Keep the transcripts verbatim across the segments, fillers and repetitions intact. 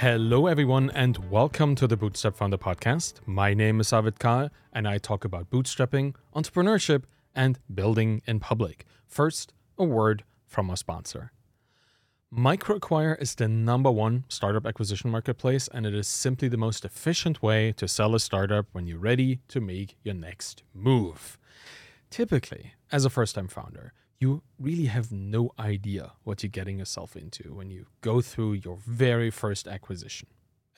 Hello everyone and welcome to the Bootstrap Founder Podcast. My name is Arvid Kahl and I talk about bootstrapping, entrepreneurship and building in public. First, a word from our sponsor. MicroAcquire is the number one startup acquisition marketplace and it is simply the most efficient way to sell a startup when you're ready to make your next move. Typically, as a first-time founder, you really have no idea what you're getting yourself into when you go through your very first acquisition.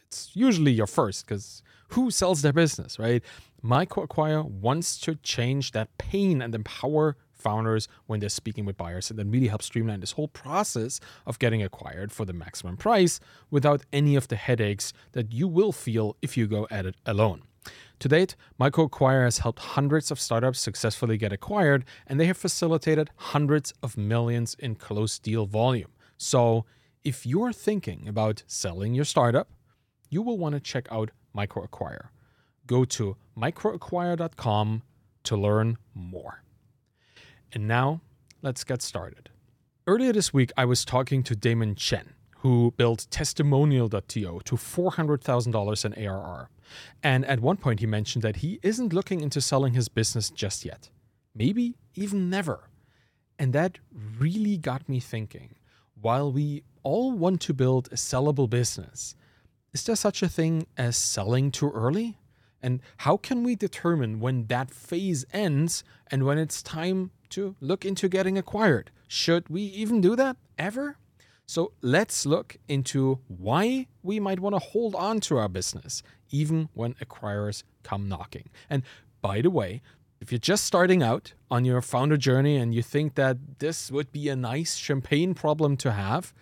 It's usually your first because who sells their business, right? MicroAcquire wants to change that pain and empower founders when they're speaking with buyers, and then really help streamline this whole process of getting acquired for the maximum price without any of the headaches that you will feel if you go at it alone. To date, MicroAcquire has helped hundreds of startups successfully get acquired, and they have facilitated hundreds of millions in closed deal volume. So if you're thinking about selling your startup, you will want to check out MicroAcquire. Go to microacquire dot com to learn more. And now, let's get started. Earlier this week, I was talking to Damon Chen, who built testimonial dot to to four hundred thousand dollars in A R R. And at one point, he mentioned that he isn't looking into selling his business just yet. Maybe even never. And that really got me thinking, while we all want to build a sellable business, is there such a thing as selling too early? And how can we determine when that phase ends and when it's time to look into getting acquired? Should we even do that ever? So let's look into why we might want to hold on to our business, even when acquirers come knocking. And by the way, if you're just starting out on your founder journey and you think that this would be a nice champagne problem to have,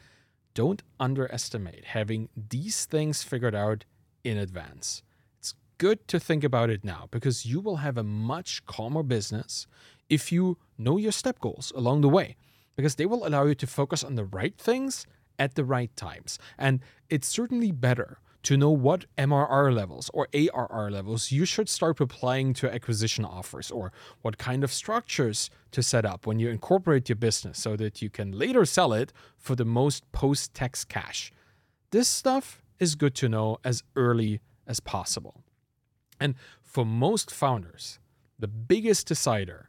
don't underestimate having these things figured out in advance. It's good to think about it now because you will have a much calmer business if you know your step goals along the way, because they will allow you to focus on the right things at the right times. And it's certainly better to know what M R R levels or A R R levels you should start applying to acquisition offers, or what kind of structures to set up when you incorporate your business so that you can later sell it for the most post-tax cash. This stuff is good to know as early as possible. And for most founders, the biggest decider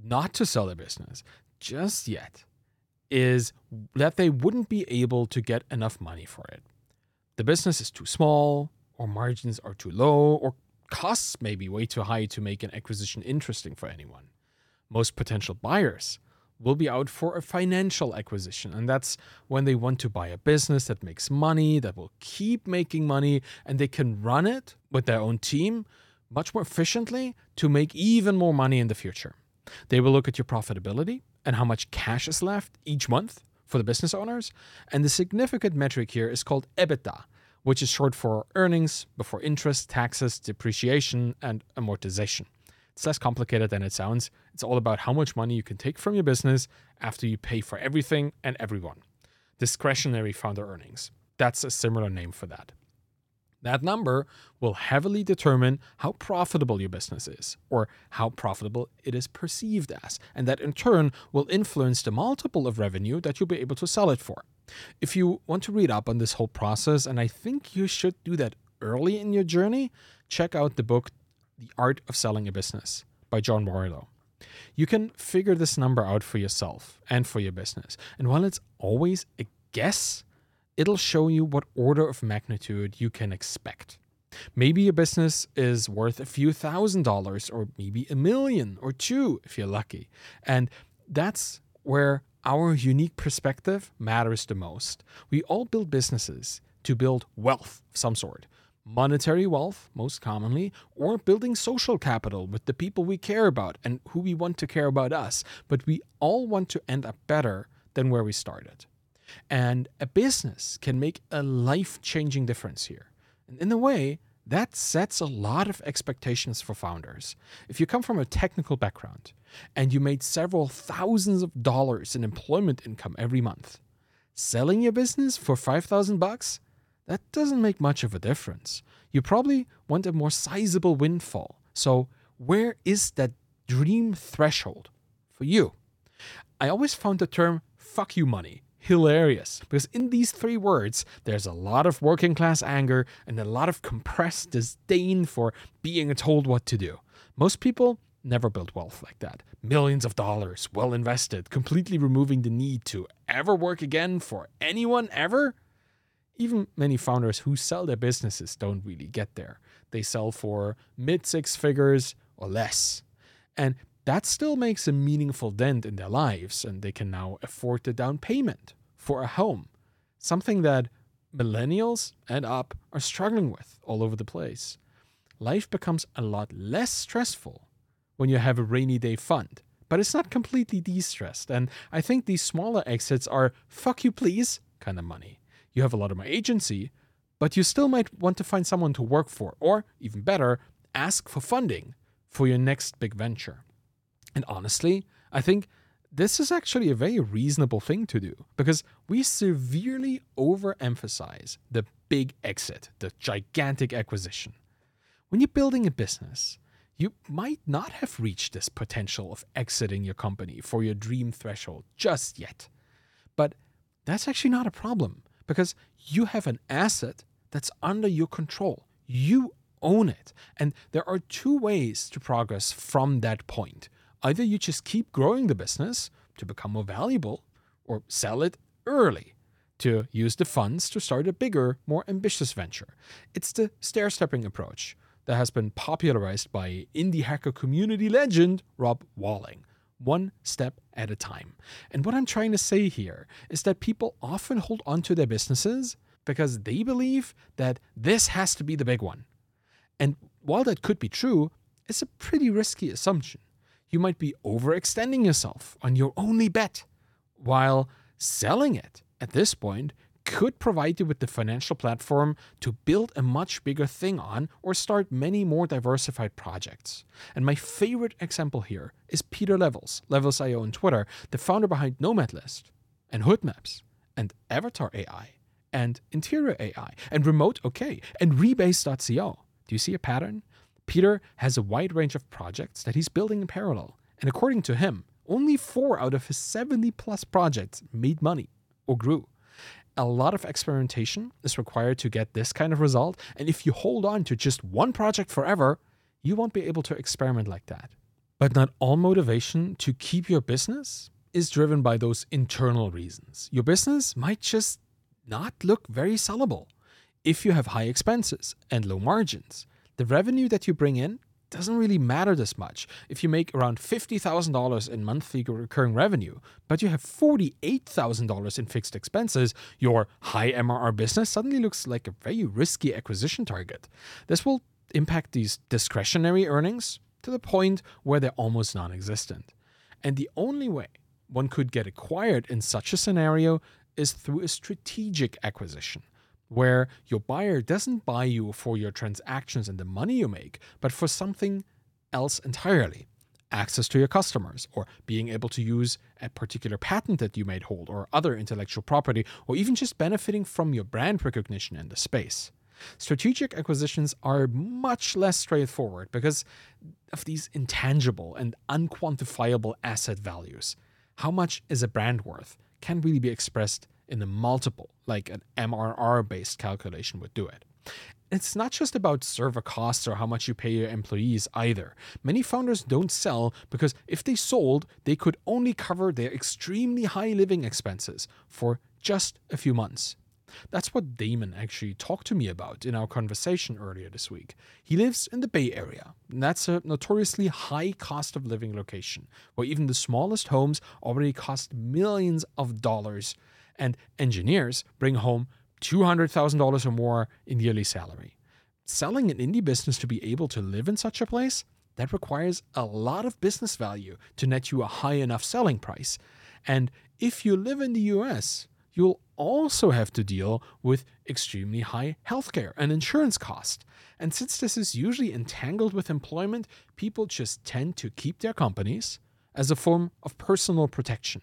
not to sell their business just yet is that they wouldn't be able to get enough money for it. The business is too small, or margins are too low, or costs may be way too high to make an acquisition interesting for anyone. Most potential buyers will be out for a financial acquisition, and that's when they want to buy a business that makes money, that will keep making money, and they can run it with their own team much more efficiently to make even more money in the future. They will look at your profitability and how much cash is left each month for the business owners. And the significant metric here is called EBITDA, which is short for earnings before interest, taxes, depreciation, and amortization. It's less complicated than it sounds. It's all about how much money you can take from your business after you pay for everything and everyone. Discretionary founder earnings. That's a similar name for that. That number will heavily determine how profitable your business is, or how profitable it is perceived as, and that in turn will influence the multiple of revenue that you'll be able to sell it for. If you want to read up on this whole process, and I think you should do that early in your journey, check out the book The Art of Selling a Business by John Warrillow. You can figure this number out for yourself and for your business. And while it's always a guess, it'll show you what order of magnitude you can expect. Maybe your business is worth a few thousand dollars, or maybe a million or two if you're lucky. And that's where our unique perspective matters the most. We all build businesses to build wealth of some sort. Monetary wealth, most commonly, or building social capital with the people we care about and who we want to care about us. But we all want to end up better than where we started. And a business can make a life-changing difference here. And in a way, that sets a lot of expectations for founders. If you come from a technical background and you made several thousands of dollars in employment income every month, selling your business for five thousand bucks, that doesn't make much of a difference. You probably want a more sizable windfall. So where is that dream threshold for you? I always found the term fuck you money hilarious because in these three words, there's a lot of working class anger and a lot of compressed disdain for being told what to do. Most people never build wealth like that. Millions of dollars, well invested, completely removing the need to ever work again for anyone ever. Even many founders who sell their businesses don't really get there. They sell for mid six figures or less. And that still makes a meaningful dent in their lives, and they can now afford the down payment for a home, something that millennials and up are struggling with all over the place. Life becomes a lot less stressful when you have a rainy day fund, but it's not completely de-stressed. And I think these smaller exits are fuck you please kind of money. You have a lot of my agency, but you still might want to find someone to work for, or even better, ask for funding for your next big venture. And honestly, I think this is actually a very reasonable thing to do because we severely overemphasize the big exit, the gigantic acquisition. When you're building a business, you might not have reached this potential of exiting your company for your dream threshold just yet. But that's actually not a problem, because you have an asset that's under your control. You own it. And there are two ways to progress from that point. Either you just keep growing the business to become more valuable, or sell it early to use the funds to start a bigger, more ambitious venture. It's the stair-stepping approach that has been popularized by indie hacker community legend Rob Walling. One step at a time. And what I'm trying to say here is that people often hold on to their businesses because they believe that this has to be the big one. And while that could be true, it's a pretty risky assumption. You might be overextending yourself on your only bet, while selling it at this point could provide you with the financial platform to build a much bigger thing on or start many more diversified projects. And my favorite example here is Peter Levels, Levels dot i o on Twitter, the founder behind NomadList and HoodMaps and Avatar A I and Interior A I and Remote OK and Rebase dot co. Do you see a pattern? Peter has a wide range of projects that he's building in parallel. And according to him, only four out of his seventy plus projects made money or grew. A lot of experimentation is required to get this kind of result, and if you hold on to just one project forever, you won't be able to experiment like that. But not all motivation to keep your business is driven by those internal reasons. Your business might just not look very sellable. If you have high expenses and low margins, the revenue that you bring in doesn't really matter this much. If you make around fifty thousand dollars in monthly recurring revenue, but you have forty-eight thousand dollars in fixed expenses, your high M R R business suddenly looks like a very risky acquisition target. This will impact these discretionary earnings to the point where they're almost non-existent. And the only way one could get acquired in such a scenario is through a strategic acquisition, where your buyer doesn't buy you for your transactions and the money you make, but for something else entirely. Access to your customers, or being able to use a particular patent that you might hold, or other intellectual property, or even just benefiting from your brand recognition in the space. Strategic acquisitions are much less straightforward because of these intangible and unquantifiable asset values. How much is a brand worth can really be expressed in a multiple, like an M R R-based calculation would do it. It's not just about server costs or how much you pay your employees either. Many founders don't sell because if they sold, they could only cover their extremely high living expenses for just a few months. That's what Damon actually talked to me about in our conversation earlier this week. He lives in the Bay Area, and that's a notoriously high cost of living location, where even the smallest homes already cost millions of dollars, and engineers bring home two hundred thousand dollars or more in yearly salary. Selling an indie business to be able to live in such a place, that requires a lot of business value to net you a high enough selling price. And if you live in the U S, you'll also have to deal with extremely high healthcare and insurance costs. And since this is usually entangled with employment, people just tend to keep their companies as a form of personal protection.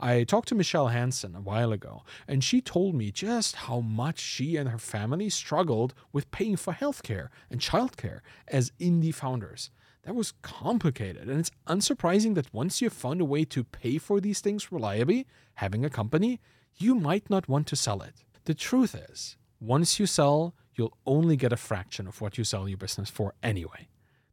I talked to Michelle Hansen a while ago, and she told me just how much she and her family struggled with paying for healthcare and childcare as indie founders. That was complicated, and it's unsurprising that once you've found a way to pay for these things reliably, having a company, you might not want to sell it. The truth is, once you sell, you'll only get a fraction of what you sell your business for anyway.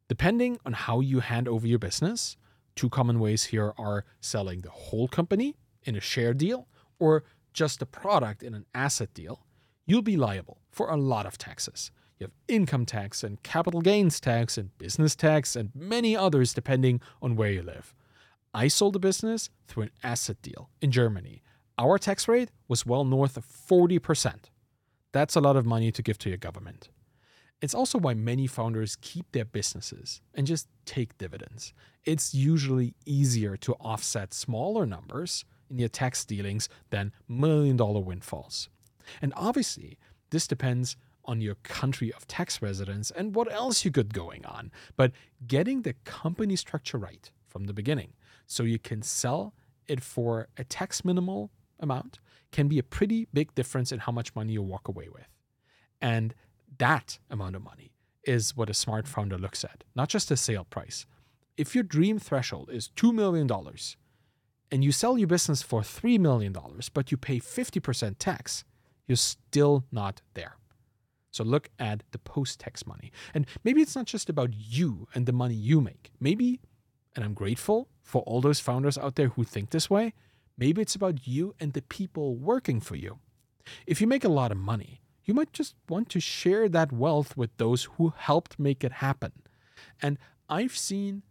Depending on how you hand over your business, two common ways here are selling the whole company in a share deal or just the product in an asset deal, you'll be liable for a lot of taxes. You have income tax and capital gains tax and business tax and many others depending on where you live. I sold a business through an asset deal in Germany. Our tax rate was well north of forty percent. That's a lot of money to give to your government. It's also why many founders keep their businesses and just take dividends. It's usually easier to offset smaller numbers in your tax dealings than million-dollar windfalls. And obviously, this depends on your country of tax residence and what else you got going on. But getting the company structure right from the beginning so you can sell it for a tax minimal amount can be a pretty big difference in how much money you walk away with. And that amount of money is what a smart founder looks at, not just a sale price. If your dream threshold is two million dollars and you sell your business for three million dollars, but you pay fifty percent tax, you're still not there. So look at the post-tax money. And maybe it's not just about you and the money you make. Maybe, and I'm grateful for all those founders out there who think this way, maybe it's about you and the people working for you. If you make a lot of money, you might just want to share that wealth with those who helped make it happen. And I've seen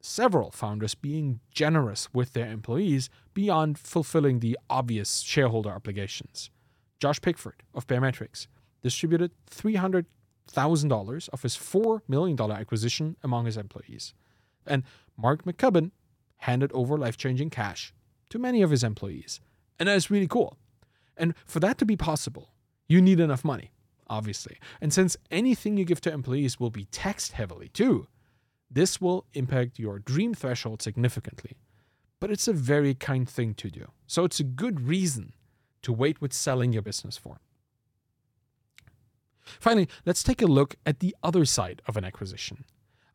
several founders being generous with their employees beyond fulfilling the obvious shareholder obligations. Josh Pickford of Baremetrics distributed three hundred thousand dollars of his four million dollars acquisition among his employees. And Mark McCubbin handed over life-changing cash to many of his employees. And that is really cool. And for that to be possible, you need enough money, obviously. And since anything you give to employees will be taxed heavily too, this will impact your dream threshold significantly. But it's a very kind thing to do. So it's a good reason to wait with selling your business for. Finally, let's take a look at the other side of an acquisition.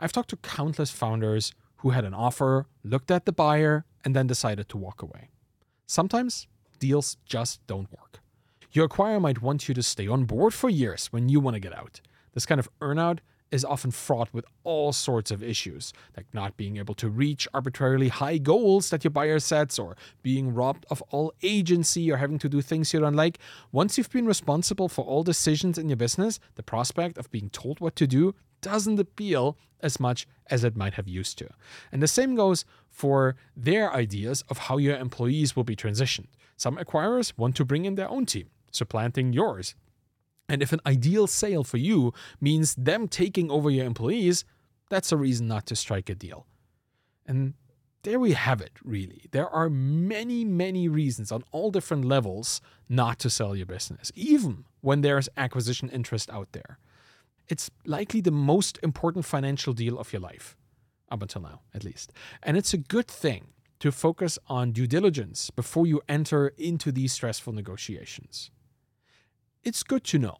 I've talked to countless founders who had an offer, looked at the buyer, and then decided to walk away. Sometimes deals just don't work. Your acquirer might want you to stay on board for years when you want to get out. This kind of earnout is often fraught with all sorts of issues, like not being able to reach arbitrarily high goals that your buyer sets, or being robbed of all agency, or having to do things you don't like. Once you've been responsible for all decisions in your business, the prospect of being told what to do doesn't appeal as much as it might have used to. And the same goes for their ideas of how your employees will be transitioned. Some acquirers want to bring in their own team, supplanting yours. And if an ideal sale for you means them taking over your employees, that's a reason not to strike a deal. And there we have it, really. There are many, many reasons on all different levels not to sell your business, even when there's acquisition interest out there. It's likely the most important financial deal of your life, up until now, at least. And it's a good thing to focus on due diligence before you enter into these stressful negotiations. It's good to know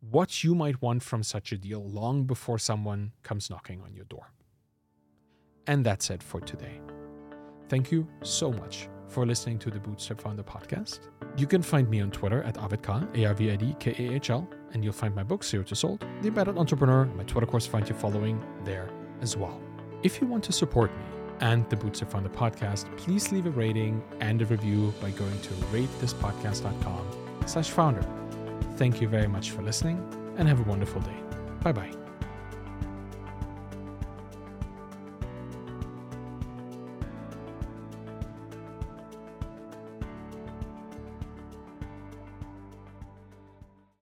what you might want from such a deal long before someone comes knocking on your door. And that's it for today. Thank you so much for listening to the Bootstrap Founder Podcast. You can find me on Twitter at Arvid Kahl, A R V I D K A H L, and you'll find my book, Zero to Sold, The Embedded Entrepreneur, my Twitter course, Find Your Following, there as well. If you want to support me and the Bootstrap Founder Podcast, please leave a rating and a review by going to rate this podcast dot com slash founder. Thank you very much for listening, and have a wonderful day. Bye-bye.